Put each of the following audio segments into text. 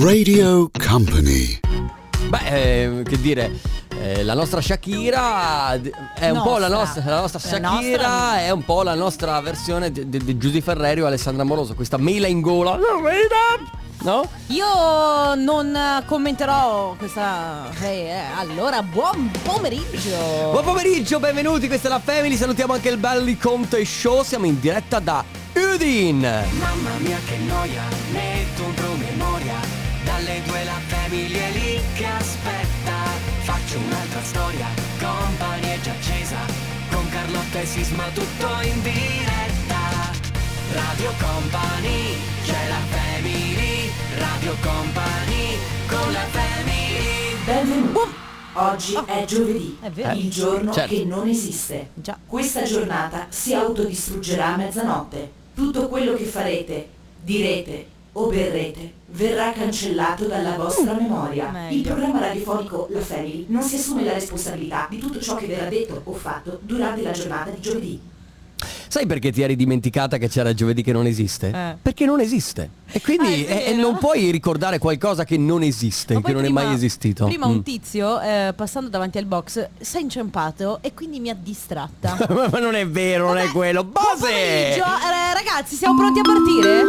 Radio Company. Beh, che dire... la nostra Shakira è un po' la nostra Shakira nostra... è un po' la nostra versione di Giusy Ferrerio e Alessandra Amoroso, questa mela in gola, no? Io non commenterò questa. Allora, buon pomeriggio. Buon pomeriggio, benvenuti, questa è la Family, salutiamo anche il Belli Conte Show, siamo in diretta da Udine. Mamma mia che noia, metto un promemoria, dalle 2 la Family è lì che aspetta. Faccio un'altra storia, Company è già accesa, con Carlotta e Sisma tutto in diretta. Radio Company, c'è la Family, Radio Company, con la Family. Benvenuti. Oggi è giovedì, è vero. Il giorno che non esiste. Già. Questa giornata si autodistruggerà a mezzanotte. Tutto quello che farete, direte o berrete verrà cancellato dalla vostra memoria. Meglio. Il programma radiofonico La Family non si assume la responsabilità di tutto ciò che verrà detto o fatto durante la giornata di giovedì. Sai perché ti eri dimenticata che c'era giovedì che non esiste? Perché non esiste. E quindi non puoi ricordare qualcosa che non esiste, che non è mai esistito. Prima un tizio, passando davanti al box, si è inciampato e quindi mi ha distratta. Ma non è vero, non è quello. Bose! Ragazzi, siamo pronti a partire?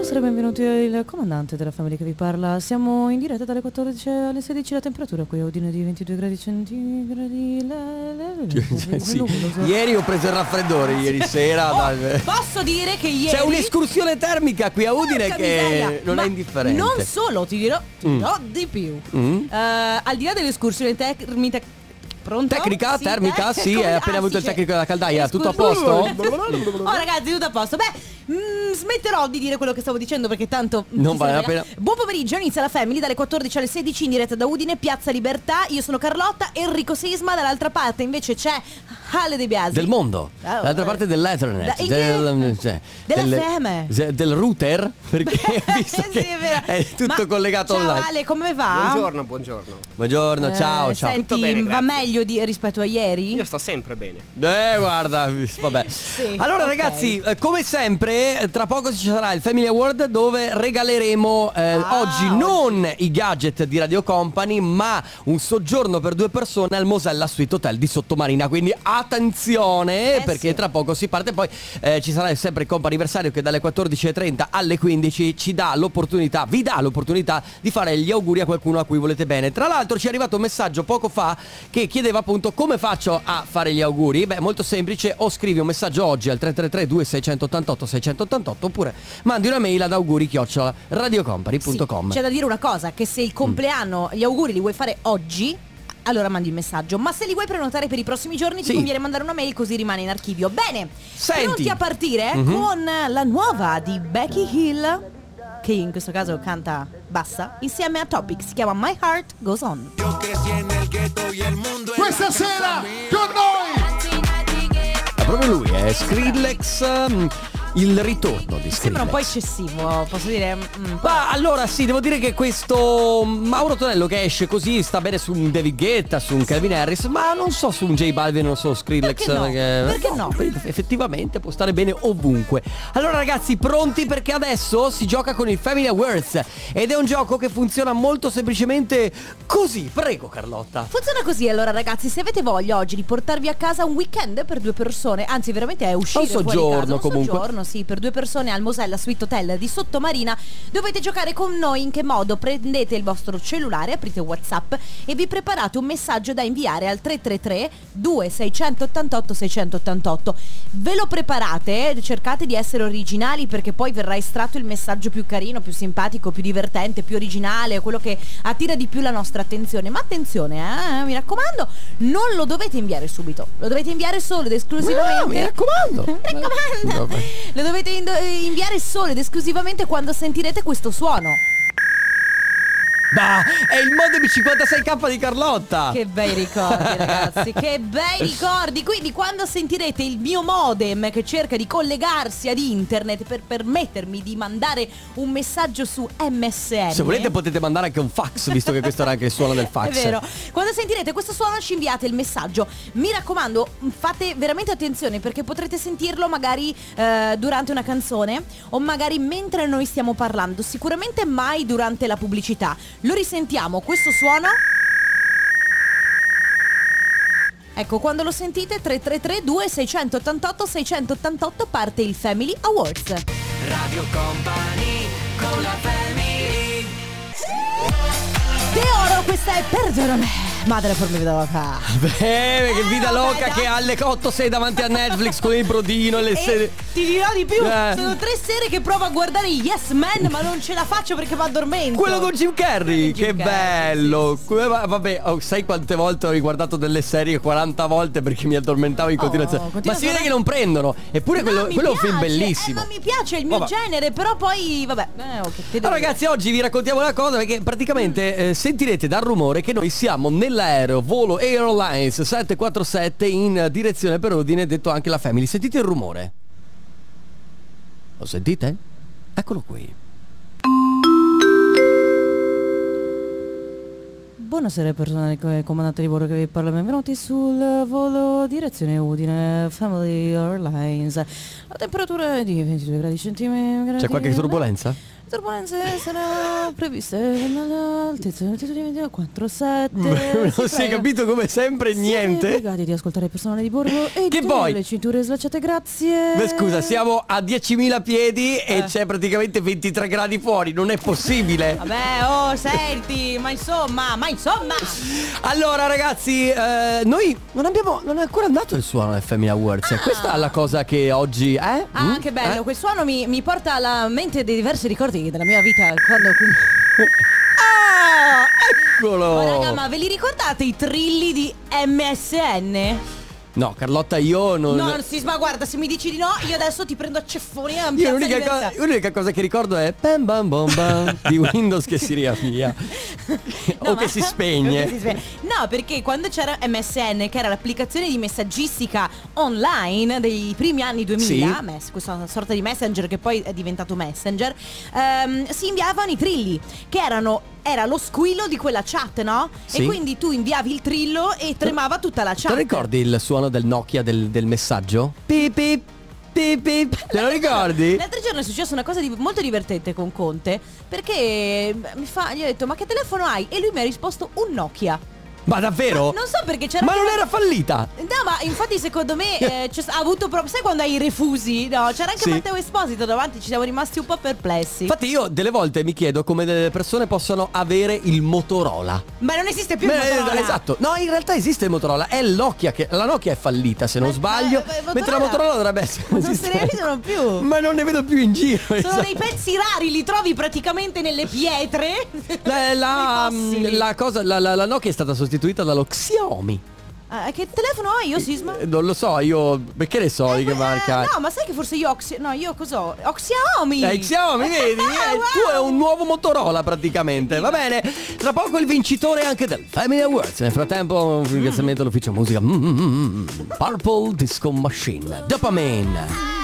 Buonasera, benvenuti il comandante della Family che vi parla. Siamo in diretta dalle 14 alle 16, la temperatura qui a Udine di 22 gradi centigradi. Sì. Ieri ho preso il raffreddore, ieri sera. Posso dire che ieri c'è un'escursione termica qui a Udine che miseria, non è indifferente. Non solo, ti dirò di più. Al di là dell'escursione termica. Pronto? Tecnica, sì, termica, sì, è appena venuto il tecnico della caldaia, tutto a posto? Oh ragazzi, tutto a posto. Beh, smetterò di dire quello che stavo dicendo perché tanto non vale la pena. Buon pomeriggio, inizia la Family dalle 14 alle 16 in diretta da Udine, Piazza Libertà. Io sono Carlotta, Enrico Sisma, dall'altra parte invece c'è Ale De Biasi. Del mondo, dall'altra parte dell'Ethernet, del router, perché sì, è tutto collegato online. Ciao Ale, come va? Buongiorno, ciao, ciao. Senti, tutto bene, va meglio rispetto a ieri? Io sto sempre bene. Guarda, vabbè. Sì, allora ragazzi, come sempre, tra poco ci sarà il Family Award dove regaleremo oggi non i gadget di Radio Company, ma un soggiorno per due persone al Mosella Suite Hotel di Sottomarina. Quindi attenzione, perché tra poco si parte. Poi ci sarà sempre il comp'anniversario che dalle 14.30 alle 15 vi dà l'opportunità di fare gli auguri a qualcuno a cui volete bene. Tra l'altro ci è arrivato un messaggio poco fa che chiedeva appunto come faccio a fare gli auguri. Beh, molto semplice, o scrivi un messaggio oggi al 333 2688 688, oppure mandi una mail ad auguri@radiocompany.com. Sì, c'è da dire una cosa, che se il compleanno, gli auguri li vuoi fare oggi, allora mandi il messaggio, ma se li vuoi prenotare per i prossimi giorni ti conviene mandare una mail così rimane in archivio. Bene, senti, pronti a partire con la nuova di Becky Hill, che in questo caso canta bassa insieme a Topic, si chiama My Heart Goes On. Questa sera con noi è proprio lui, è Skrillex, il ritorno di Skrillex. Sembra un po' eccessivo, posso dire. Ma allora sì, devo dire che questo Mauro Tonello che esce così sta bene su un David Guetta, su un Calvin Harris, ma non so su un J Balvin, non so Skrillex. Perché no? Effettivamente può stare bene ovunque. Allora ragazzi, pronti, perché adesso si gioca con il Family Awards ed è un gioco che funziona molto semplicemente così. Prego Carlotta. Funziona così. Allora ragazzi, se avete voglia oggi di portarvi a casa un weekend per due persone, anzi veramente è uscire fuori casa, un soggiorno sì, per due persone al Mosella Suite Hotel di Sottomarina, dovete giocare con noi. In che modo? Prendete il vostro cellulare, aprite WhatsApp e vi preparate un messaggio da inviare al 333 2688 688. Ve lo preparate, cercate di essere originali perché poi verrà estratto il messaggio più carino, più simpatico, più divertente, più originale, quello che attira di più la nostra attenzione. Ma attenzione, mi raccomando, non lo dovete inviare subito, lo dovete inviare solo ed esclusivamente lo dovete inviare solo ed esclusivamente quando sentirete questo suono. Bah, è il modem 56k di Carlotta. Che bei ricordi, ragazzi. Che bei ricordi. Quindi quando sentirete il mio modem che cerca di collegarsi ad internet per permettermi di mandare un messaggio su MSN, se volete potete mandare anche un fax, visto che questo era anche il suono del fax. È vero. Quando sentirete questo suono ci inviate il messaggio. Mi raccomando, fate veramente attenzione, perché potrete sentirlo magari durante una canzone, o magari mentre noi stiamo parlando. Sicuramente mai durante la pubblicità. Lo risentiamo, questo suono. Ecco, quando lo sentite, 333-2688-688, parte il Family Awards. Radio Company con la Family. Teoro, questa è Perdonami. Madre per me, vita loca. Bene, che vita loca, dai. Che alle 8 sei davanti a Netflix con il brodino e le serie. Ti dirò di più, sono 3 serie che provo a guardare Yes Man, ma non ce la faccio perché mi addormento. Quello con Jim Carrey, che bello. Sì, sì. Vabbè, sai quante volte ho riguardato delle serie? 40 volte perché mi addormentavo in continuazione. Ma si vede che non prendono. Eppure quello è un film bellissimo. Ma mi piace, è il mio genere, però poi vabbè. Allora, ragazzi, oggi vi raccontiamo una cosa, perché praticamente sentirete dal rumore che noi siamo nell'aereo, volo Airlines 747 in direzione per ordine, detto anche la Family. Sentite il rumore? Lo sentite? Eccolo qui. Buonasera personale, comandante di bordo che vi parla, benvenuti sul volo direzione Udine, Family Airlines. La temperatura è di 22 gradi centigradi. C'è qualche turbolenza? Turbulenze sarà previste all'altezza di altitudine 47. Non si è capito come sempre niente. Obbligati di ascoltare il personale di bordo e che poi le cinture slacciate, grazie. Beh, scusa, siamo a 10.000 piedi e c'è praticamente 23 gradi fuori, non è possibile. Vabbè, oh, senti, ma insomma. Allora, ragazzi, noi non è ancora andato il suono del Family Awards. Questa è la cosa che oggi è. Che bello, quel suono mi porta alla mente dei diversi ricordi della mia vita quando... Ah, eccolo! Oh, raga, ma ve li ricordate i trilli di MSN? No, Carlotta, io non... No, ma guarda, se mi dici di no, io adesso ti prendo a ceffoni. L'unica cosa che ricordo è bam bam bam bam di Windows che si riavvia. No, che si spegne. No, perché quando c'era MSN, che era l'applicazione di messaggistica online dei primi anni 2000, sì, questa sorta di Messenger che poi è diventato Messenger, si inviavano i trilli, che erano... Era lo squillo di quella chat, no? Sì. E quindi tu inviavi il trillo e tremava tutta la chat. Ti ricordi il suono del Nokia del messaggio? Pip pip pip pip. Te lo ricordi? L'altro giorno è successa una cosa molto divertente con Conte, perché gli ho detto "Ma che telefono hai?" E lui mi ha risposto "Un Nokia". Ma davvero? Ma non so perché c'era... Ma non era fallita? No, ma infatti secondo me ha avuto proprio... Sai quando hai refusi? No, c'era anche Matteo Esposito davanti, ci siamo rimasti un po' perplessi. Infatti io delle volte mi chiedo come delle persone possano avere il Motorola. Ma non esiste più il Motorola. Esatto. No, in realtà esiste il Motorola. È Nokia che... La Nokia è fallita, se non sbaglio. Mentre la Motorola dovrebbe essere... Non se ne vedono più. Ma non ne vedo più in giro. Sono dei pezzi rari, li trovi praticamente nelle pietre. La Nokia è stata sostituita dallo Xiaomi. Che telefono ho io, Sisma? Non lo so, io perché ne so di che marca. No, ma sai che forse io cos'ho? Ho Xiaomi. Xiaomi, vedi? Wow. Tu è un nuovo Motorola praticamente. Va bene. Tra poco il vincitore anche del Family Awards. Nel frattempo un ringraziamento all'ufficio musica. Purple Disco Machine, Dopamine.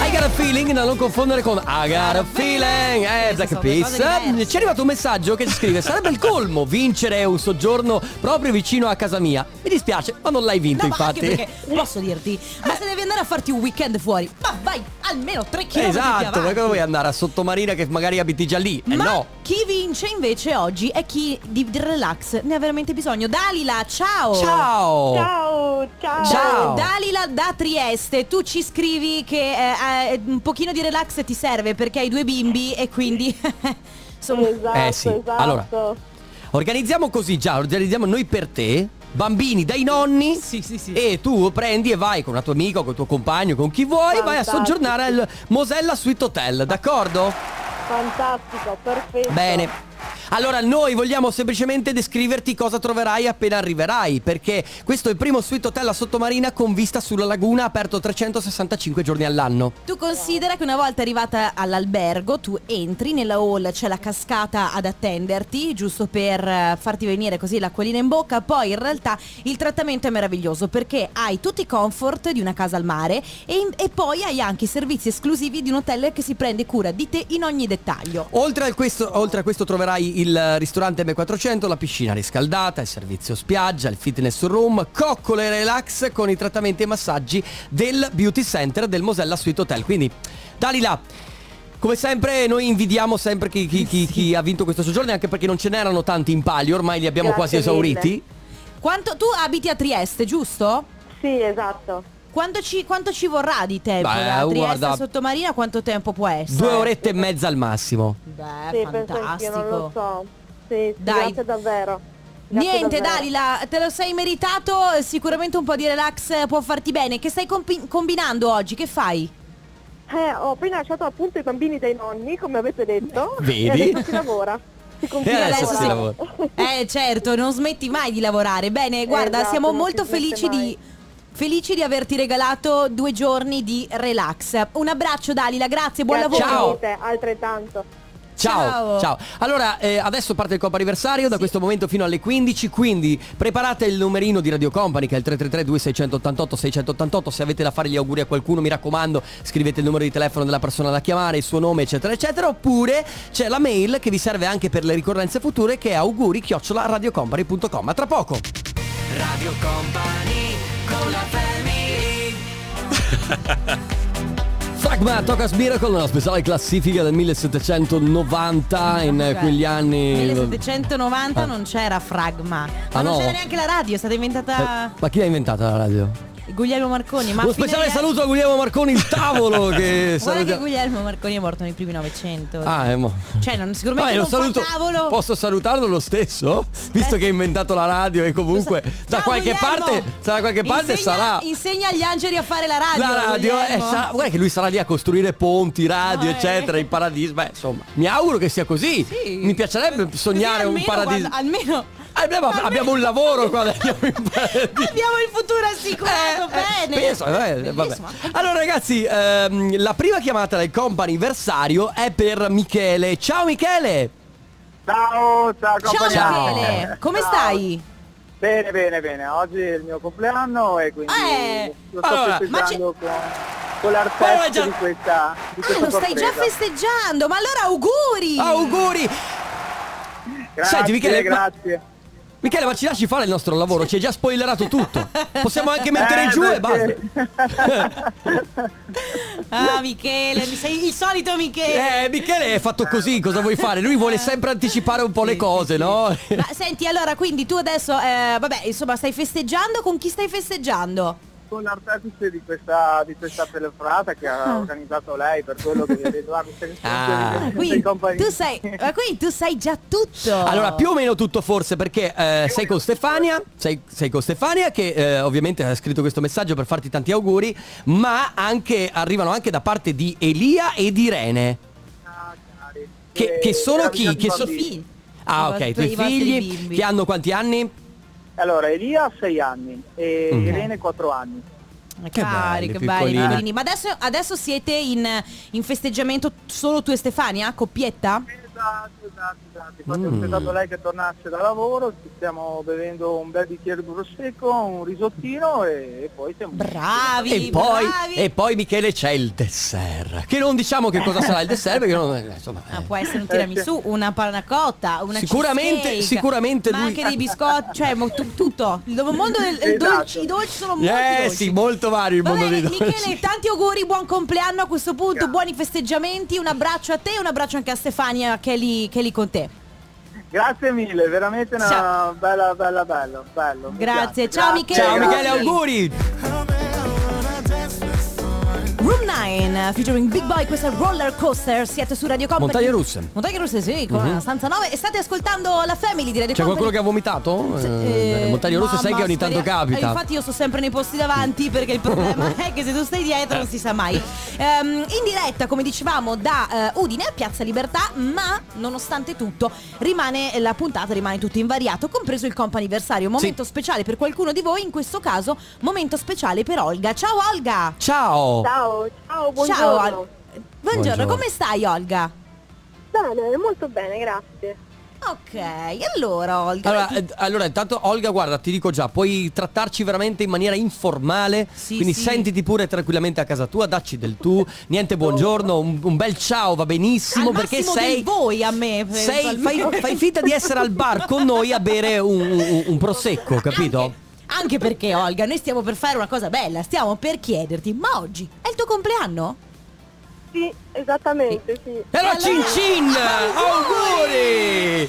I got a feeling, da non confondere con I got a feeling. Zac Piss. Ci è arrivato un messaggio che ci scrive: sarebbe il colmo vincere un soggiorno proprio vicino a casa mia. Mi dispiace, ma non l'hai vinto, infatti. Anche perché posso dirti, ma se devi andare a farti un weekend fuori, ma vai almeno 3 km. Esatto, ma come vuoi andare a Sottomarina che magari abiti già lì? Ma no. Chi vince invece oggi è chi di relax ne ha veramente bisogno. Dalila, ciao. Ciao. Ciao. Dalila da Trieste, tu ci scrivi che un pochino di relax ti serve perché hai 2 bimbi e quindi esatto, sì. Esatto. Allora, organizziamo così, organizziamo noi per te bambini dai nonni, sì. E tu prendi e vai con una tua amica, con il tuo compagno, con chi vuoi. Fantastico. Vai a soggiornare al Mosella Suite Hotel, d'accordo? Fantastico, perfetto. Bene. Allora noi vogliamo semplicemente descriverti cosa troverai appena arriverai, perché questo è il primo suite hotel a Sottomarina con vista sulla laguna, aperto 365 giorni all'anno. Tu considera che una volta arrivata all'albergo tu entri nella hall, c'è la cascata ad attenderti, giusto per farti venire così l'acquolina in bocca. Poi in realtà il trattamento è meraviglioso, perché hai tutti i comfort di una casa al mare e poi hai anche i servizi esclusivi di un hotel che si prende cura di te in ogni dettaglio. Oltre a questo troverai il ristorante M400, la piscina riscaldata, il servizio spiaggia, il fitness room, coccole relax con i trattamenti e massaggi del beauty center del Mosella Suite Hotel. Quindi dali là. Come sempre noi invidiamo sempre chi ha vinto questo soggiorno, anche perché non ce n'erano tanti in palio, ormai li abbiamo quasi esauriti. Quanto tu abiti a Trieste, giusto? Sì, esatto. Quanto ci vorrà di tempo? Beh, da Trieste a Sottomarina quanto tempo può essere? 2 orette e mezza al massimo. Beh, sì, fantastico. Non lo so. Sì, dai. Grazie davvero. Niente, Dalila, te lo sei meritato, sicuramente un po' di relax può farti bene. Che stai combinando oggi? Che fai? Ho appena lasciato appunto i bambini dai nonni, come avete detto. Vedi? E adesso si lavora. Si lavora. Certo, non smetti mai di lavorare. Bene, guarda, esatto, siamo molto felici di averti regalato 2 giorni di relax. Un abbraccio Dalila, grazie, buon lavoro. Ciao. Altrettanto. Ciao. Allora, adesso parte il Coop Anniversario, da questo momento fino alle 15, quindi preparate il numerino di Radio Company che è il 333 2688 688. Se avete da fare gli auguri a qualcuno, mi raccomando, scrivete il numero di telefono della persona da chiamare, il suo nome, eccetera eccetera. Oppure c'è la mail che vi serve anche per le ricorrenze future, che è auguri@radiocompany.com. A tra poco. Radio Company con la family. Fragma, Toca's Miracle, una speciale classifica del 1790, in quegli anni... 1790 non c'era Fragma, non c'era neanche la radio, è stata inventata... Ma chi l'ha inventata la radio? Guglielmo Marconi. Un speciale saluto a Guglielmo Marconi, il tavolo che saluta... Guarda che Guglielmo Marconi è morto nel primi 900. Sicuramente non fa tavolo. Posso salutarlo lo stesso? Visto che ha inventato la radio e comunque da qualche parte sarà. Insegna agli angeli a fare la radio. La radio guarda che lui sarà lì a costruire ponti, radio, eccetera, in paradiso. Beh, insomma, mi auguro che sia così. Sì. Mi piacerebbe sognare un paradiso. Abbiamo un lavoro qua. Abbiamo il futuro assicurato. Bene. Allora ragazzi, la prima chiamata del Coop Anniversario è per Michele. Ciao Michele. Ciao Michele, come stai? Bene. Oggi è il mio compleanno e quindi lo sto festeggiando con l'artesto di questa lo stai già festeggiando. Ma allora auguri. Grazie. Senti, Michele, grazie. Michele, ma ci lasci fare il nostro lavoro, ci hai già spoilerato tutto. Possiamo anche mettere giù e basta. Ah Michele, sei il solito Michele. Michele è fatto così, cosa vuoi fare? Lui vuole sempre anticipare un po' le cose, no? Ma senti, allora, quindi tu adesso, stai festeggiando, con chi stai festeggiando? Con l'artefice di questa telefonata che ha organizzato lei, per quello che mi ha detto. Quindi tu sai già tutto. Allora, più o meno tutto, forse, perché sei con Stefania che ovviamente ha scritto questo messaggio per farti tanti auguri, ma anche arrivano anche da parte di Elia e di Irene. Cari. Che sono chi? Che sono figli. Ah, ok, tuoi figli che hanno quanti anni? Allora, Elia ha 6 anni e Irene 4 anni. Che belli. Ma adesso siete in festeggiamento solo tu e Stefania, coppietta? Esatto. Infatti ho aspettato lei che tornasse da lavoro, stiamo bevendo un bel bicchiere di prosecco, un risottino e poi siamo... Bravi! E poi Michele c'è il dessert, che non diciamo che cosa sarà il dessert, perché non... Insomma, può essere un tiramisù, una panna cotta, una sicuramente ma anche dei biscotti, cioè tutto. Il mondo del dolci, i dolci sono molto dolci. Sì, molto vari il mondo dei dolci. Michele, tanti auguri, buon compleanno a questo punto, buoni festeggiamenti, un abbraccio a te e un abbraccio anche a Stefania che è lì con te. Grazie mille, veramente una bello. Grazie, ciao Michele. Auguri. Room 9 featuring Big Boy, questa Roller Coaster. Siete su Radio Company. Montagne russe, sì, con la stanza 9. E state ascoltando la Family di Radio Company. C'è qualcuno che ha vomitato? Montagne russe, sai che ogni tanto capita. Infatti io sto sempre nei posti davanti, perché il problema è che se tu stai dietro non si sa mai. In diretta, come dicevamo, da Udine a Piazza Libertà. Ma nonostante tutto rimane la puntata, rimane tutto invariato, compreso il comp'anniversario. Momento speciale per qualcuno di voi, in questo caso momento speciale per Olga. Ciao Olga. Ciao, buongiorno. Buongiorno, come stai Olga? Bene, molto bene, grazie. Ok, allora Olga. Allora intanto Olga, guarda, ti dico già, puoi trattarci veramente in maniera informale, quindi sentiti pure tranquillamente a casa tua, dacci del tu, niente buongiorno, un bel ciao va benissimo, al perché sei voi a me. Fai finta di essere al bar con noi a bere un prosecco, capito? Anche perché Olga, noi stiamo per fare una cosa bella, stiamo per chiederti, ma oggi è il tuo compleanno? Sì, esattamente, sì. Allora cin cin, auguri!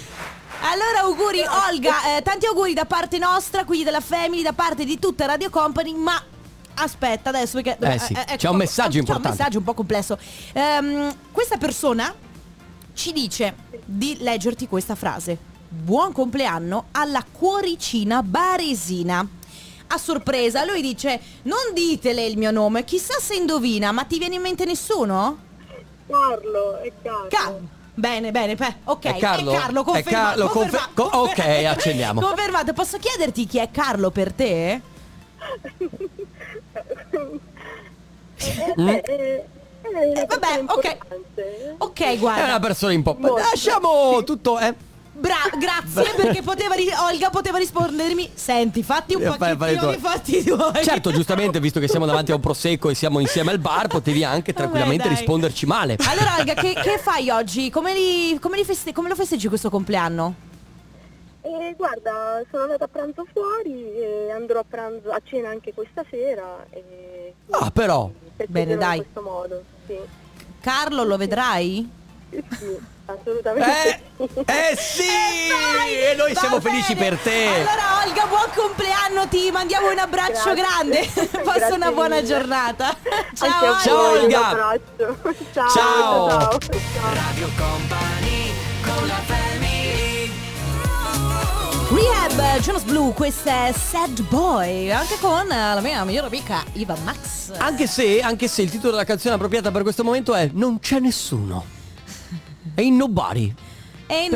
Allora auguri Olga, tanti auguri da parte nostra, quindi della Family, da parte di tutta Radio Company, ma aspetta adesso perché c'è un messaggio importante. C'è un messaggio un po' complesso. Questa persona ci dice di leggerti questa frase. Buon compleanno alla cuoricina Baresina. A sorpresa, lui dice: non ditele il mio nome, chissà se indovina, ma ti viene in mente nessuno? Carlo, è Carlo. Bene, ok, è Carlo, confermato. Ok, accendiamo. Confermato, posso chiederti chi è Carlo per te? Vabbè, ok, guarda. È una persona un po'. Lasciamo tutto, grazie, perché Olga poteva rispondermi: senti, fatti un pochettino di fatti tuoi. Certo, giustamente, visto che siamo davanti a un prosecco e siamo insieme al bar, potevi anche tranquillamente risponderci male. Allora Olga, che fai oggi? Come lo festeggi questo compleanno? Guarda, sono andata a pranzo fuori e andrò a cena anche questa sera. Però bene, dai, in questo modo, sì. Carlo lo vedrai? Sì. Assolutamente. Sì, e noi siamo felici per te. Allora Olga, buon compleanno, ti mandiamo un abbraccio grande. Passa una buona giornata. Ciao Olga. Ciao. Radio Company con la Family. Rehab, Jonas Blue, questa è Sad Boy, anche con la mia migliore amica Iva Max. Anche se il titolo della canzone appropriata per questo momento è Non c'è nessuno. Ain't nobody, è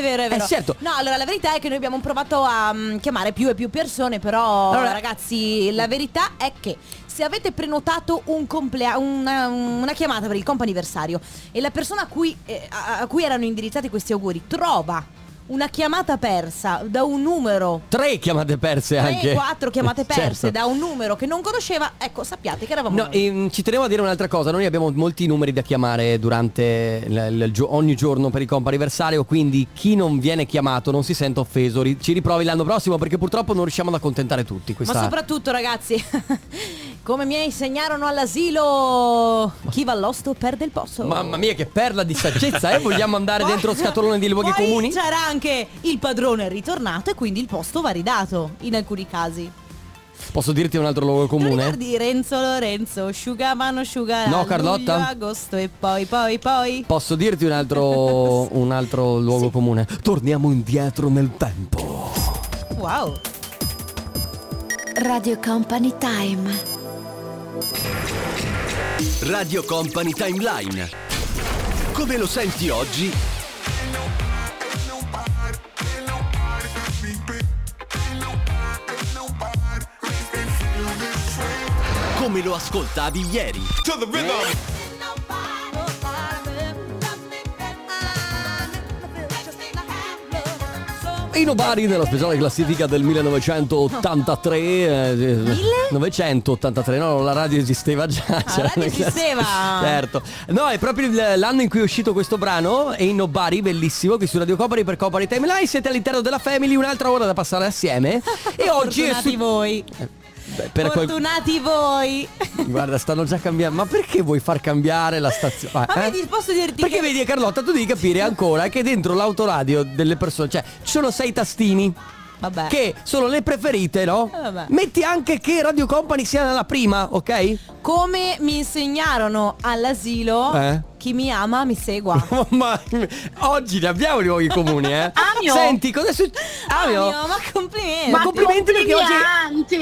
vero. Certo. No, allora la verità è che noi abbiamo provato a chiamare più e più persone, però allora, ragazzi, la verità è che se avete prenotato una chiamata per il comp'anniversario e la persona a cui erano indirizzati questi auguri trova una chiamata persa da un numero, 4 chiamate perse, certo, da un numero che non conosceva, ecco, sappiate che eravamo noi. Ci tenevo a dire un'altra cosa: noi abbiamo molti numeri da chiamare durante ogni giorno per il comp'anniversario, quindi chi non viene chiamato non si sente offeso, ci riprovi l'anno prossimo, perché purtroppo non riusciamo ad accontentare tutti ma soprattutto ragazzi come mi insegnarono all'asilo, chi va all'osto perde il posto. Mamma mia, che perla di saggezza, vogliamo andare dentro scatolone di luoghi comuni? C'era anche il padrone ritornato e quindi il posto va ridato in alcuni casi. Posso dirti un altro luogo comune? Ti ricordi Renzo Lorenzo, asciugamano, asciugarello? No, Carlotta. Luglio, agosto e poi. Posso dirti un altro luogo comune? Torniamo indietro nel tempo. Wow. Radio Company Time. Radio Company Timeline. Come lo senti oggi? Come lo ascoltavi ieri? Inobari nella speciale classifica del 1983. 1983, no, la radio esisteva già. La radio esisteva. Certo. No, è proprio l'anno in cui è uscito questo brano, e Inobari, bellissimo, qui su Radio Company per Company Timeline. Siete all'interno della Family, un'altra ora da passare assieme. E oggi è voi. Fortunati voi. Guarda, stanno già cambiando. Ma perché vuoi far cambiare la stazione? Vedi, posso dirti perché vedi Carlotta, tu devi capire ancora che dentro l'autoradio delle persone, cioè, ci sono 6 tastini. vabbè, che sono le preferite, no? Vabbè. Metti anche che Radio Company sia la prima, ok? Come mi insegnarono all'asilo, chi mi ama mi segua. Ma oggi ne abbiamo luoghi comuni, eh? Amio. Senti, cosa è successo? Amio. Amio, ma complimenti. Ma complimenti perché oggi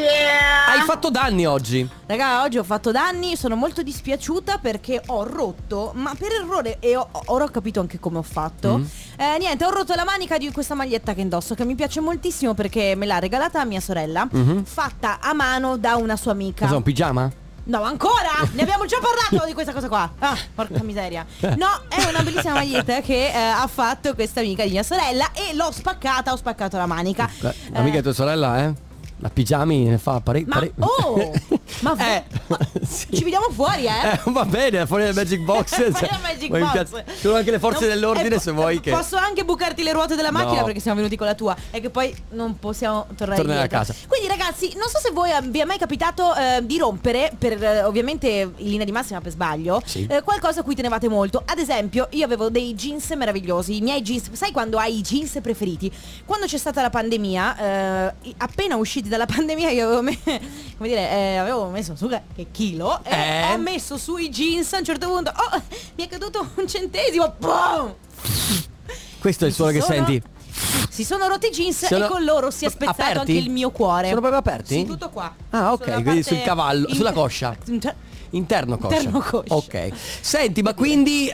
hai fatto danni oggi. Raga, oggi ho fatto danni, sono molto dispiaciuta perché ho rotto, ma per errore, e ora ho capito anche come ho fatto. Niente, ho rotto la manica di questa maglietta che indosso, che mi piace moltissimo perché me l'ha regalata mia sorella, fatta a mano da una sua amica. Cosa, un pigiama? No, ancora? Ne abbiamo già parlato di questa cosa qua. Ah, porca miseria. No, è una bellissima maglietta che ha fatto questa amica di mia sorella e l'ho spaccata, ho spaccato la manica. L'amica di tua sorella, eh? La pigiami ne fa parecchio. Sì. Ci vediamo fuori, eh? Va bene, fuori dal Magic Box. Fuori dal Magic Box. Sono anche le forze dell'ordine, se vuoi che... Posso anche bucarti le ruote della macchina, no, perché siamo venuti con la tua. E che poi non possiamo tornare a casa. Quindi ragazzi, non so se voi vi è mai capitato di rompere, per ovviamente in linea di massima per sbaglio, qualcosa a cui tenevate molto. Ad esempio, io avevo dei jeans meravigliosi, i miei jeans. Sai quando hai i jeans preferiti? Quando c'è stata la pandemia, appena usciti dalla pandemia io avevo, avevo messo su che chilo e ho messo sui jeans. A un certo punto mi è caduto un centesimo. Boom! Questo è il suono che senti. Si sono rotti i jeans e con loro si è spezzato anche il mio cuore. Sono proprio aperti? Sì, tutto qua. Ah, ok, quindi sul cavallo, sulla coscia. Interno coscia. Ok. Senti, ma quindi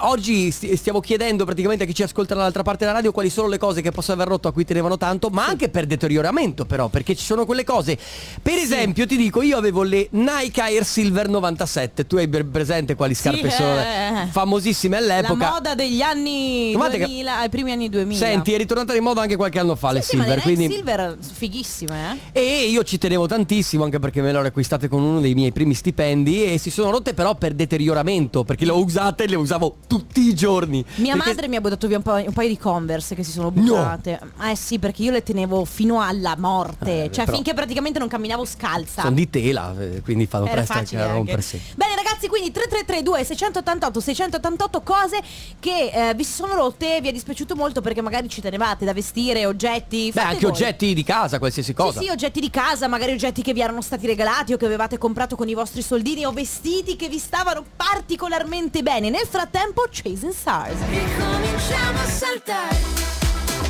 oggi stiamo chiedendo praticamente a chi ci ascolta dall'altra parte della radio quali sono le cose che possono aver rotto, a cui tenevano tanto, ma anche per deterioramento, però, perché ci sono quelle cose. Per esempio, ti dico, io avevo le Nike Air Silver 97. Tu hai presente quali scarpe sono? Famosissime all'epoca. La moda degli anni 2000, ai primi anni 2000. Senti, è ritornata di moda anche qualche anno fa, le Silver, quindi Silver fighissime, eh? E io ci tenevo tantissimo anche perché me le ho acquistate con uno dei miei primi stipendi. E si sono rotte però per deterioramento, perché le ho usate e le usavo tutti i giorni. Mia madre mi ha buttato via un paio di Converse che si sono buttate. Eh sì, perché io le tenevo fino alla morte, cioè finché praticamente non camminavo scalza. Sono di tela, quindi fanno presto anche a rompersi. Bene ragazzi, quindi 3332 688 688 cose che vi sono rotte, vi è dispiaciuto molto perché magari ci tenevate, da vestire, oggetti. Beh, anche voi. Oggetti di casa, qualsiasi cosa. Sì, sì, oggetti di casa, magari oggetti che vi erano stati regalati o che avevate comprato con i vostri soldini, o vestiti che vi stavano particolarmente bene. Nel frattempo Chasing Stars, ricominciamo a saltare.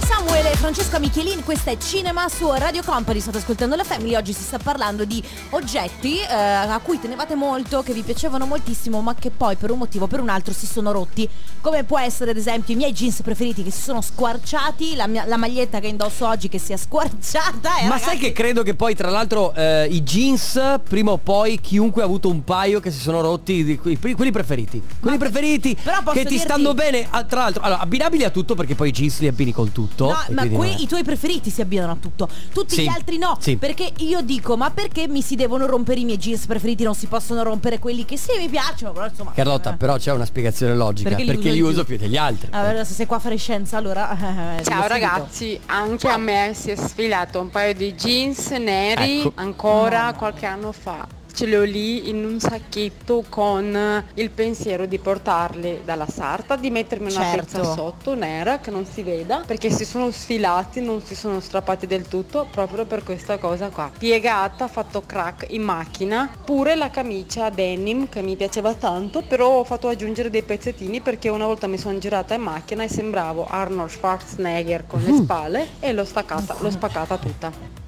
Samuele e Francesca Michelin, questa è Cinema su Radio Company, state ascoltando la Family. Oggi si sta parlando di oggetti a cui tenevate molto, che vi piacevano moltissimo, ma che poi per un motivo o per un altro si sono rotti. Come può essere ad esempio i miei jeans preferiti che si sono squarciati, la maglietta che indosso oggi che si è squarciata. Ma ragazzi, sai che credo che poi tra l'altro i jeans, prima o poi chiunque ha avuto un paio che si sono rotti, quelli preferiti. Quelli preferiti che ti stanno bene, tra l'altro, allora, abbinabili a tutto, perché poi i jeans li abbini col tutto. No, ma qui i tuoi preferiti si abbinano a tutto. Tutti gli altri no, perché io dico, ma perché mi si devono rompere i miei jeans preferiti? Non si possono rompere quelli che sì mi piacciono, però insomma. Carlotta, però c'è una spiegazione logica, perché li uso più degli altri. Allora, se sei qua a fare scienza, allora ciao ragazzi, anche a me si è sfilato un paio di jeans neri, ecco, ancora qualche anno fa. Ce li ho lì in un sacchetto con il pensiero di portarli dalla sarta, di mettermi una pezza sotto nera che non si veda, perché si sono sfilati, non si sono strappati del tutto, proprio per questa cosa qua. Piegata, fatto crack in macchina. Pure la camicia denim che mi piaceva tanto, però ho fatto aggiungere dei pezzettini perché una volta mi sono girata in macchina e sembravo Arnold Schwarzenegger con le spalle e l'ho spaccata tutta.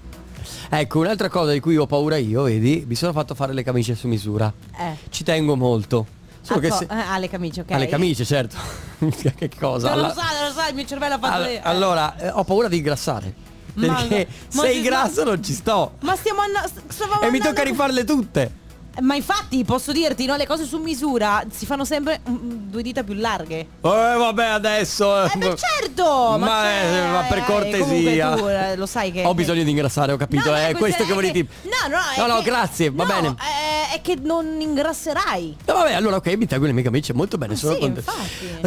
Ecco, un'altra cosa di cui ho paura io, vedi, mi sono fatto fare le camicie su misura. Ci tengo molto. Solo che se... le camicie, ok. Le camicie, certo. Che cosa? Non lo so, il mio cervello ha fatto... Allora, ho paura di ingrassare. Perché se ingrasso non ci sto. Ma stiamo andando... E mi tocca rifarle tutte. Ma infatti posso dirti, no, le cose su misura si fanno sempre due dita più larghe. Vabbè, adesso. Beh, certo. Ma per cortesia. Comunque tu lo sai che ho bisogno di ingrassare, ho capito. No, questo che volevi dire. No, grazie, va bene. È che non ingrasserai. No, vabbè, allora ok, mi tengo le mie camicie molto bene, sono contento.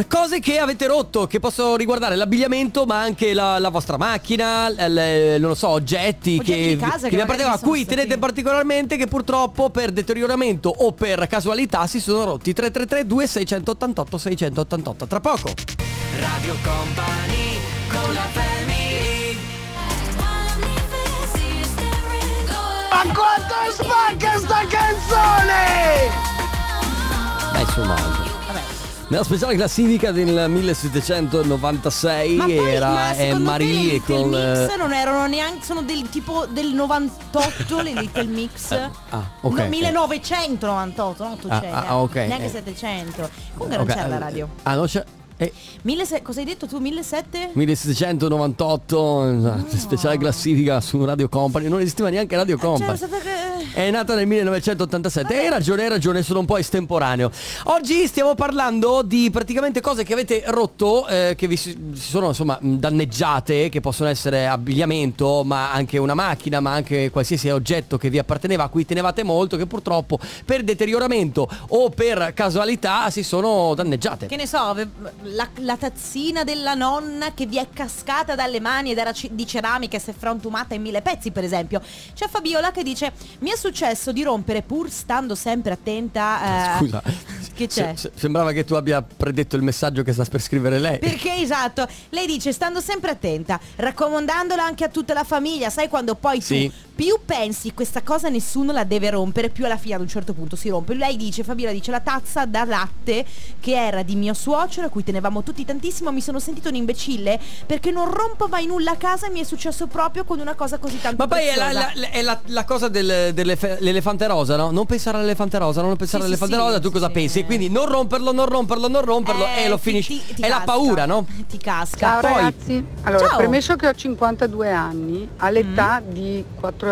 Cose che avete rotto, che possono riguardare l'abbigliamento, ma anche la vostra macchina, non lo so, oggetti che vi appartengono, a cui tenete particolarmente, che purtroppo per deterioramento o per casualità si sono rotti. 333 2688 688. Tra poco Radio Company con la Family. Ma quanto spacca sta canzone! Beh, insomma, nella speciale classifica del 1796 ma poi, era Marie con... Ma secondo mix non erano neanche... Sono del tipo del 98 le Little Mix. Ah, ok. No, 1998, non 800. Ah, ok. Neanche 700. Comunque non c'era la radio. Ah, non c'è... cosa hai detto tu? 1700? 1798, no. Speciale classifica su Radio Company. Non esisteva neanche Radio Company. È nata nel 1987. Vabbè. Hai ragione, sono un po' estemporaneo. Oggi stiamo parlando di praticamente cose che avete rotto, che vi si sono insomma danneggiate, che possono essere abbigliamento, ma anche una macchina, ma anche qualsiasi oggetto che vi apparteneva, a cui tenevate molto, che purtroppo per deterioramento o per casualità si sono danneggiate. Che ne so, la tazzina della nonna che vi è cascata dalle mani ed era di ceramica e si è frantumata in 1000 pezzi, per esempio. C'è Fabiola che dice: mi è successo di rompere, pur stando sempre attenta. Scusa, che c'è? Sembrava che tu abbia predetto il messaggio che sta per scrivere lei. Perché esatto, lei dice stando sempre attenta, raccomandandola anche a tutta la famiglia. Sai quando poi sì, tu più pensi questa cosa nessuno la deve rompere, più alla fine ad un certo punto si rompe. Lei dice, Fabiola dice, la tazza da latte che era di mio suocero, a cui tenevamo tutti tantissimo, mi sono sentito un imbecille perché non rompo mai nulla a casa, e mi è successo proprio con una cosa così tanto preziosa. Ma poi è la cosa dell'elefante rosa, no? Non pensare all'elefante rosa, rosa, tu cosa pensi? Quindi non romperlo e lo finisci. È casca. La paura, no? Ti casca. Ciao poi, ragazzi. Allora, ciao. Premesso che ho 52 anni, all'età di 4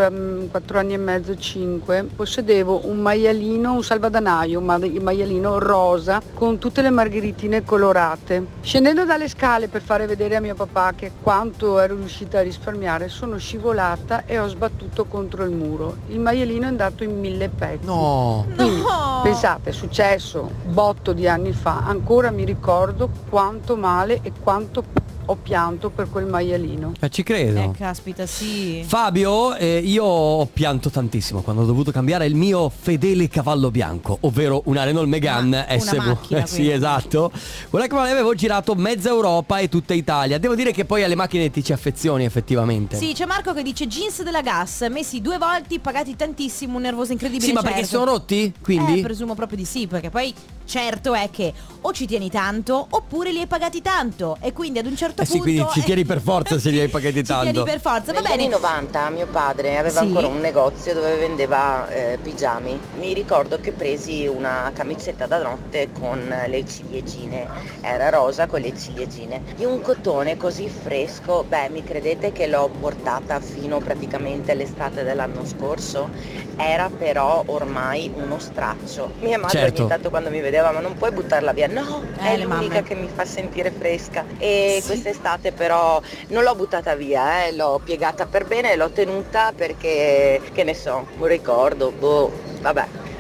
anni e mezzo, 5, possedevo un maialino, un salvadanaio, un maialino rosa con tutte le margheritine colorate. Scendendo dalle scale per fare vedere a mio papà che quanto ero riuscita a risparmiare, sono scivolata e ho sbattuto contro il muro. Il maialino è andato in 1000 pezzi. No. Quindi, pensate, è successo botto di anni fa, ancora mi ricordo quanto male e quanto ho pianto per quel maialino. Ci credo. Caspita, sì. Fabio, io ho pianto tantissimo quando ho dovuto cambiare il mio fedele cavallo bianco, ovvero una Renault Megane SV. Sì, esatto. Quella che avevo girato mezza Europa e tutta Italia. Devo dire che poi alle macchine ti ci affezioni effettivamente. Sì, c'è Marco che dice jeans della Gas, messi 2 volte, pagati tantissimo, un nervoso incredibile. Sì, ma certo. Perché sono rotti? Quindi? Presumo proprio di sì, perché poi certo è che o ci tieni tanto oppure li hai pagati tanto, e quindi ad un certo punto, quindi ci tieni per forza se li hai pagati tanto. Ci tieni per forza, va bene. Negli anni 90 mio padre aveva ancora un negozio dove vendeva pigiami. Mi ricordo che presi una camicetta da notte con le ciliegine, era rosa con le ciliegine, di un cotone così fresco, beh, mi credete che l'ho portata fino praticamente all'estate dell'anno scorso, era però ormai uno straccio. Mia madre ogni tanto quando mi vedeva, ma non puoi buttarla via, no, è l'unica che mi fa sentire fresca, e quest'estate però non l'ho buttata via, l'ho piegata per bene, l'ho tenuta perché, che ne so, un ricordo,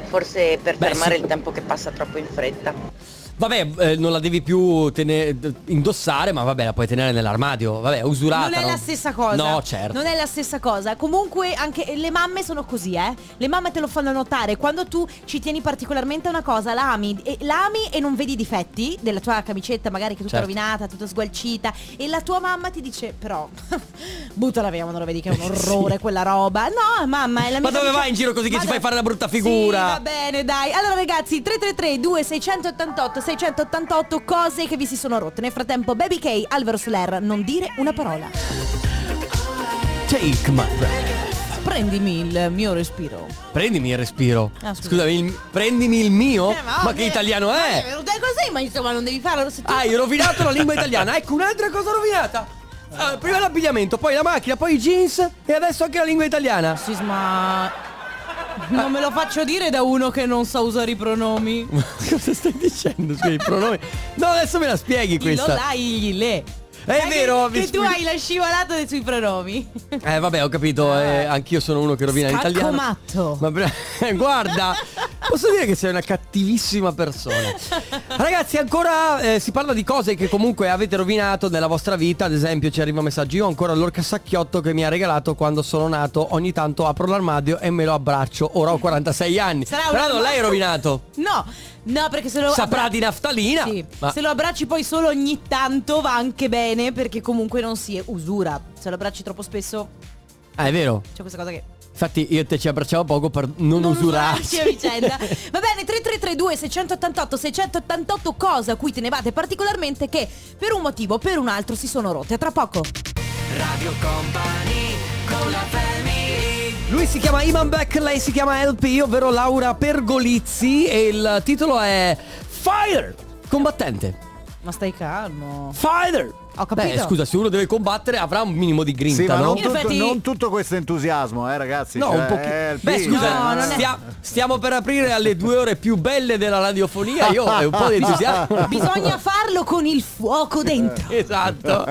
forse per fermare il tempo che passa troppo in fretta. Vabbè, non la devi più indossare, ma vabbè, la puoi tenere nell'armadio, vabbè, usurata. Non è la stessa cosa. No, certo. Non è la stessa cosa. Comunque anche le mamme sono così, le mamme te lo fanno notare. Quando tu ci tieni particolarmente a una cosa, la ami e non vedi i difetti della tua camicetta, magari che è tutta rovinata, tutta sgualcita, e la tua mamma ti dice però buttala via, ma non lo vedi che è un orrore quella roba. No, mamma, è la mia. Ma dove vai in giro così che ci fai fare la brutta figura? Sì, va bene, dai. Allora ragazzi, 333-2688 cose che vi si sono rotte. Nel frattempo Baby K, Alvaro Soler, non dire una parola. Take my breath. Prendimi il mio respiro. Prendimi il respiro. Scusami, prendimi il mio? Ma che italiano è? Così, ma insomma non devi farlo. Hai rovinato la lingua italiana. Ecco un'altra cosa rovinata. Prima l'abbigliamento, poi la macchina, poi i jeans e adesso anche la lingua italiana. Sisma. Non me lo faccio dire da uno che non sa usare i pronomi. Ma cosa stai dicendo? Scusa, i pronomi? No, adesso me la spieghi questa. Lo dai gli le. È vero che tu hai la scivolata sui pronomi. Vabbè, ho capito, anch'io sono uno che rovina l'italiano. Matto. Ma guarda, posso dire che sei una cattivissima persona. Ragazzi, ancora si parla di cose che comunque avete rovinato nella vostra vita. Ad esempio ci arriva un messaggio: io ho ancora l'orcassacchiotto che mi ha regalato quando sono nato. Ogni tanto apro l'armadio e me lo abbraccio. Ora ho 46 anni. Però non l'hai rovinato. No, perché se lo saprà di naftalina. Sì. Ma se lo abbracci poi solo ogni tanto va anche bene, perché comunque non si usura. Se lo abbracci troppo spesso, è vero, c'è questa cosa che Infatti io te ci abbracciavo poco per non usurarci a vicenda. Va bene, 3332 688 688 cosa a cui tenevate particolarmente che per un motivo o per un altro si sono rotte. A tra poco. Radio Company con la family. Lui si chiama Iman Beck, lei si chiama LP, ovvero Laura Pergolizzi, e il titolo è Fire, combattente. Ma stai calmo. Fire. Ho capito. Beh, scusa, se uno deve combattere avrà un minimo di grinta, sì, ma no? Non tutto questo entusiasmo, ragazzi. No, cioè, un pochino. Beh, scusa, no, stiamo per aprire alle 2 ore più belle della radiofonia. Io ho un po' di entusiasmo. Bisogna farlo con il fuoco dentro. Esatto.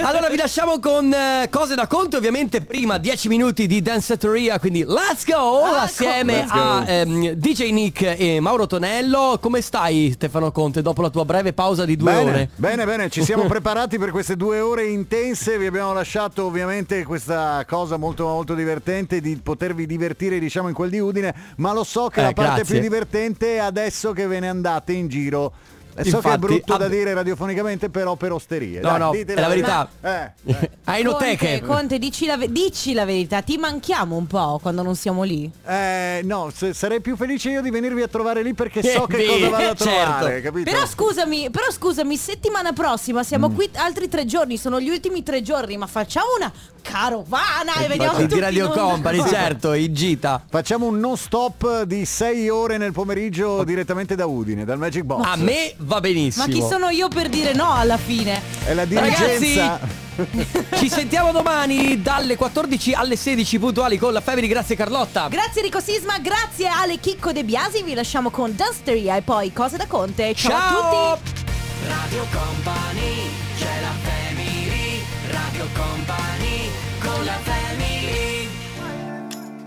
Allora vi lasciamo con cose da conto. Ovviamente prima 10 minuti di danzatoria, quindi let's go, assieme let's go. A DJ Nick e Mauro Tonello. Come stai, Stefano Conte, dopo la tua breve pausa di 2 ore? Bene, ci siamo preparati per queste 2 ore intense. Vi abbiamo lasciato ovviamente questa cosa molto molto divertente di potervi divertire, diciamo, in quel di Udine, ma lo so che la parte più divertente è adesso che ve ne andate in giro. Infatti, so che è brutto da dire radiofonicamente, però per osterie. No, dai, no, è la verità. Ai noteche. Conte, dici la verità, ti manchiamo un po' quando non siamo lì? No, sarei più felice io di venirvi a trovare lì, perché so che cosa vado a trovare, capito? Però scusami, settimana prossima siamo qui altri 3 giorni, sono gli ultimi 3 giorni, ma facciamo una carovana e vediamo tutti di Radio Company, certo, in gita. Facciamo un non stop di 6 ore nel pomeriggio direttamente da Udine, dal Magic Box. A me va benissimo. Ma chi sono io per dire no alla fine? È la dirigenza. Ragazzi, ci sentiamo domani dalle 14 alle 16 puntuali con la Family. Grazie Carlotta. Grazie Rico Sisma, grazie Ale Chicco De Biasi. Vi lasciamo con Dusteria e poi cose da Conte. Ciao a tutti. Radio Company, c'è la Family. Radio Company con la Family.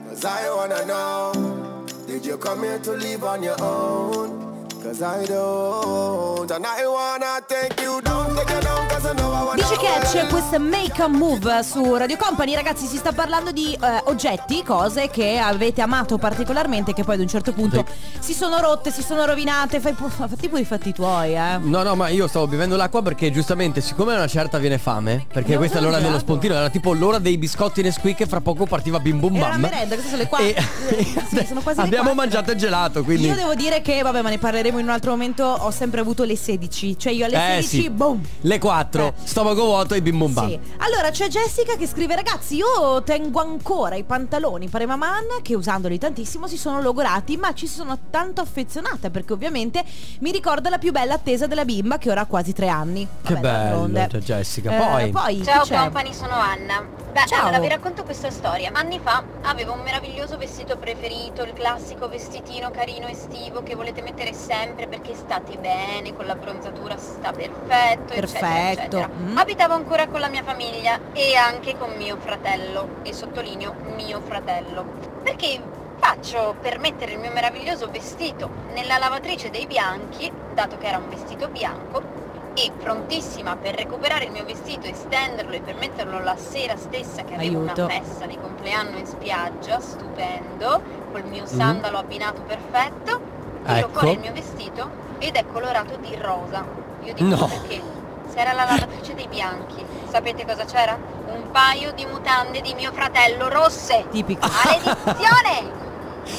'Cause I wanna know, did you come here to live on your own? 'Cause I don't, and I wanna take you down, take you down, 'cause I know I wanna. Dice Catch, questa Make a Move su Radio Company. Ragazzi, si sta parlando di oggetti, cose che avete amato particolarmente, che poi ad un certo punto si sono rotte, si sono rovinate. Fatti pure i fatti tuoi, eh. No, ma io stavo bevendo l'acqua perché giustamente, siccome a una certa viene fame, perché non questa è l'ora dello spontino, era tipo l'ora dei biscotti Nesquik e fra poco partiva Bim Bum Bam. Era una merenda, queste sono le 4. Sì, sono quasi abbiamo le 4. Mangiato il gelato, quindi. Io devo dire che, vabbè, ma ne parleremo in un altro momento. Ho sempre avuto le 16, cioè io alle 16 boom, le 4 stomaco vuoto e bim bum bam. Allora c'è Jessica che scrive: ragazzi, io tengo ancora i pantaloni Paremaman che usandoli tantissimo si sono logorati, ma ci sono tanto affezionata perché ovviamente mi ricorda la più bella attesa della bimba che ora ha quasi 3 anni. Vabbè, che bello, c'è Jessica. Poi ciao Company, sono Anna. Beh, ciao. Allora vi racconto questa storia. Anni fa avevo un meraviglioso vestito preferito, il classico vestitino carino estivo che volete mettere sempre perché state bene, con la bronzatura sta perfetto, eccetera, eccetera. Abitavo ancora con la mia famiglia e anche con mio fratello, e sottolineo mio fratello, perché faccio per mettere il mio meraviglioso vestito nella lavatrice dei bianchi, dato che era un vestito bianco, e prontissima per recuperare il mio vestito e stenderlo e per metterlo la sera stessa che avevo una festa di compleanno in spiaggia, stupendo, col mio sandalo abbinato perfetto. Tiro fuori il mio vestito ed è colorato di rosa. Io dico perché? Se era la lavatrice dei bianchi, sapete cosa c'era? Un paio di mutande di mio fratello rosse. Tipico. Maledizione!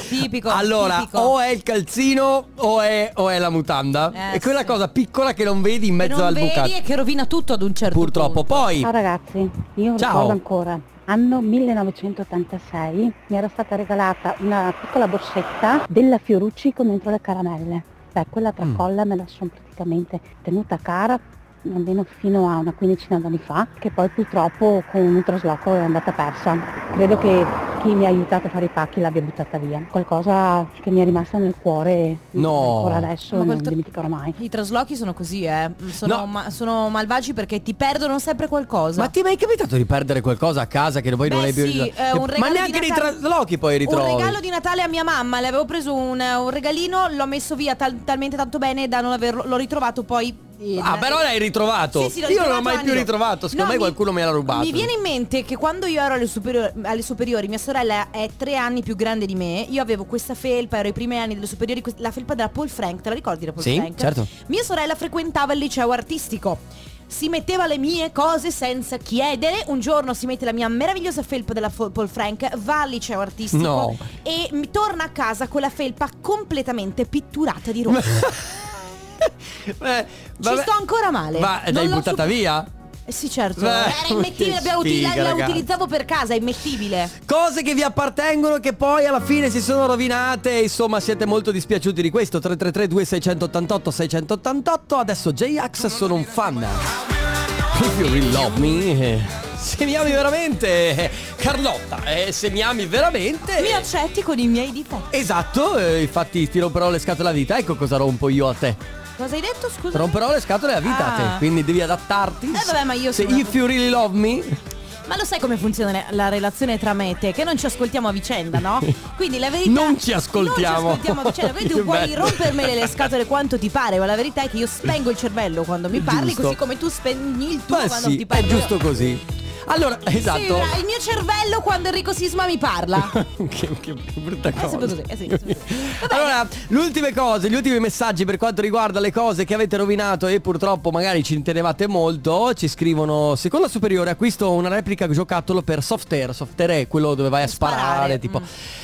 Tipico. Allora, tipico. O è il calzino o è la mutanda. È quella cosa piccola che non vedi in mezzo al bucato e che rovina tutto ad un certo punto. Purtroppo. Poi ciao ragazzi, io ricordo ancora anno 1986, mi era stata regalata una piccola borsetta della Fiorucci con dentro le caramelle. Beh, quella tracolla me la sono praticamente tenuta cara almeno fino a una quindicina d'anni fa, che poi purtroppo con un trasloco è andata persa. Credo che chi mi ha aiutato a fare i pacchi l'abbia buttata via. Qualcosa che mi è rimasta nel cuore ancora adesso, non dimenticherò mai. I traslochi sono così, sono malvagi perché ti perdono sempre qualcosa. Ma ti è mai capitato di perdere qualcosa a casa che poi non hai più ritrovato? Ma neanche nei traslochi poi ritrovi. Un regalo di Natale a mia mamma, le avevo preso un regalino, l'ho messo via talmente tanto bene da non averlo, l'ho ritrovato poi. Però l'hai ritrovato? Sì, io non l'ho mai più ritrovato. Secondo me qualcuno me l'ha rubato. Mi viene in mente che quando io ero alle superiori, mia sorella è 3 anni più grande di me. Io avevo questa felpa, ero ai primi anni delle superiori, la felpa della Paul Frank, te la ricordi la Paul Frank? Sì, certo. Mia sorella frequentava il liceo artistico. si metteva le mie cose senza chiedere. Un giorno si mette la mia meravigliosa felpa della Paul Frank, va al liceo artistico, no, e mi torna a casa con la felpa completamente pitturata di rosso. Ci sto ancora male. Ma l'hai buttata via? Sì, certo. Beh, era immettibile, la utilizzavo per casa, è immettibile. Cose che vi appartengono, che poi alla fine si sono rovinate. Insomma, siete molto dispiaciuti di questo. 333 2688 688. Adesso J-Ax, sono un fan. If you really love me, se mi ami veramente, Carlotta, se mi ami veramente, mi accetti con i miei difetti. Esatto, infatti ti romperò le scatole a vita. Ecco cosa rompo io a te. Cosa hai detto, scusa? Romperò le scatole a vita a te, quindi devi adattarti. Vabbè, ma io sono... If you really love me. Ma lo sai come funziona la relazione tra me e te? Che non ci ascoltiamo a vicenda, no? Quindi la verità... Non ci ascoltiamo a vicenda. Quindi tu puoi rompermele le scatole quanto ti pare, ma la verità è che io spengo il cervello quando mi parli, così come tu spegni il tuo quando ti parli. È giusto così. Allora, esatto, sì, il mio cervello quando Enrico Sisma mi parla. che brutta cosa. Allora, le ultime cose, gli ultimi messaggi per quanto riguarda le cose che avete rovinato e purtroppo magari ci intenevate molto. Ci scrivono: seconda superiore, acquisto una replica giocattolo per Softair è quello dove vai a sparare. Tipo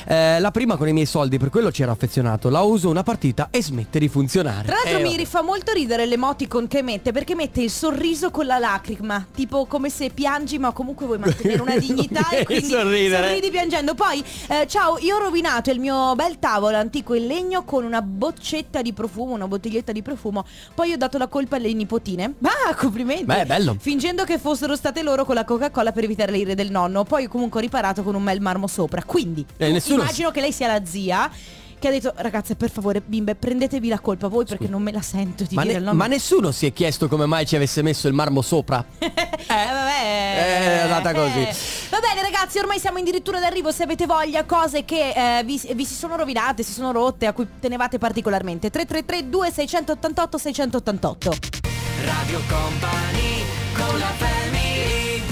la prima con i miei soldi, per quello c'ero affezionato. La uso una partita e smette di funzionare. Tra l'altro mi rifà molto ridere l'emoticon che mette, perché mette il sorriso con la lacrima, tipo come se piangi ma comunque vuoi mantenere una dignità e quindi sorridi piangendo. Poi ciao, io ho rovinato il mio bel tavolo antico in legno con una boccetta di profumo, una bottiglietta di profumo. Poi ho dato la colpa alle nipotine. Ah, complimenti. Beh, bello. Fingendo che fossero state loro con la Coca-Cola per evitare le ire del nonno. Poi comunque ho riparato con un bel marmo sopra. Quindi immagino che lei sia la zia che ha detto: ragazze, per favore, bimbe, prendetevi la colpa voi, perché non me la sento di dire il nome. Ma nessuno si è chiesto come mai ci avesse messo il marmo sopra. Vabbè, è andata così. Va bene ragazzi, ormai siamo addirittura d'arrivo. Se avete voglia, cose che vi si sono rovinate, si sono rotte, a cui tenevate particolarmente. 333 2688 688. Radio Company con la family.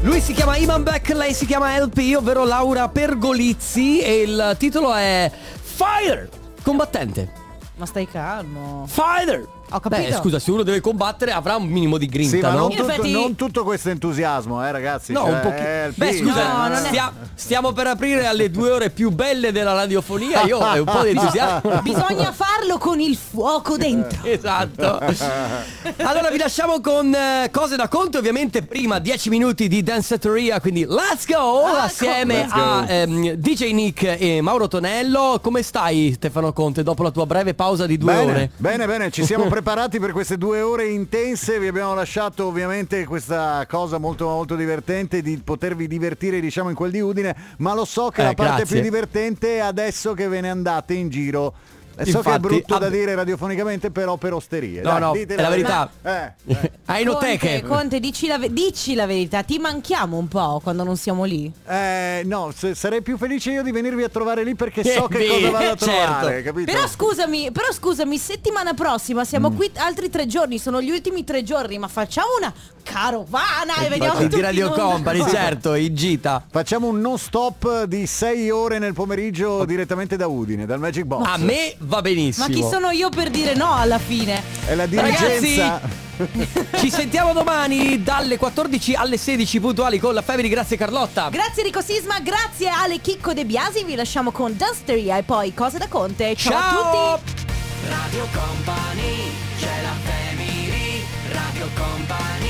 Lui si chiama Iman Beck, lei si chiama LP, ovvero Laura Pergolizzi, e il titolo è Fire, combattente. Ma stai calmo. Fire. Ho capito. Beh, scusa, se uno deve combattere avrà un minimo di grinta, sì, ma no? Non tutto questo entusiasmo, ragazzi. No, cioè, un pochino. Beh, scusa, stiamo per aprire alle 2 ore più belle della radiofonia. Io ho un po' di entusiasmo. Bisogna farlo con il fuoco dentro. Esatto. Allora vi lasciamo con cose da conto. Ovviamente prima 10 minuti di Danceteria, quindi let's go, assieme let's go a DJ Nick e Mauro Tonello. Come stai, Stefano Conte, dopo la tua breve pausa di 2 ore? Bene, ci siamo preparati per queste 2 ore intense. Vi abbiamo lasciato ovviamente questa cosa molto molto divertente di potervi divertire, diciamo, in quel di Udine, ma lo so che la parte più divertente è adesso che ve ne andate in giro. So infatti, che è brutto da dire radiofonicamente, però per osterie. No, è la verità. Ainoteche. Conte, dici la verità, ti manchiamo un po' quando non siamo lì? No, sarei più felice io di venirvi a trovare lì, perché so che cosa vado a trovare, capito? Però scusami, settimana prossima siamo qui altri 3 giorni, sono gli ultimi 3 giorni, ma facciamo una carovana e vediamo tutti di Radio Company, certo, in gita. Facciamo un non stop di 6 ore nel pomeriggio direttamente da Udine, dal Magic Box. A me va benissimo. Ma chi sono io per dire no alla fine? È la dirigenza. Ragazzi, ci sentiamo domani dalle 14 alle 16 puntuali con la Family. Grazie Carlotta. Grazie Rico Sisma, grazie Ale Chicco De Biasi. Vi lasciamo con Dusteria e poi Cose da Conte. Ciao a tutti. Radio Company, c'è la Family, Radio Company.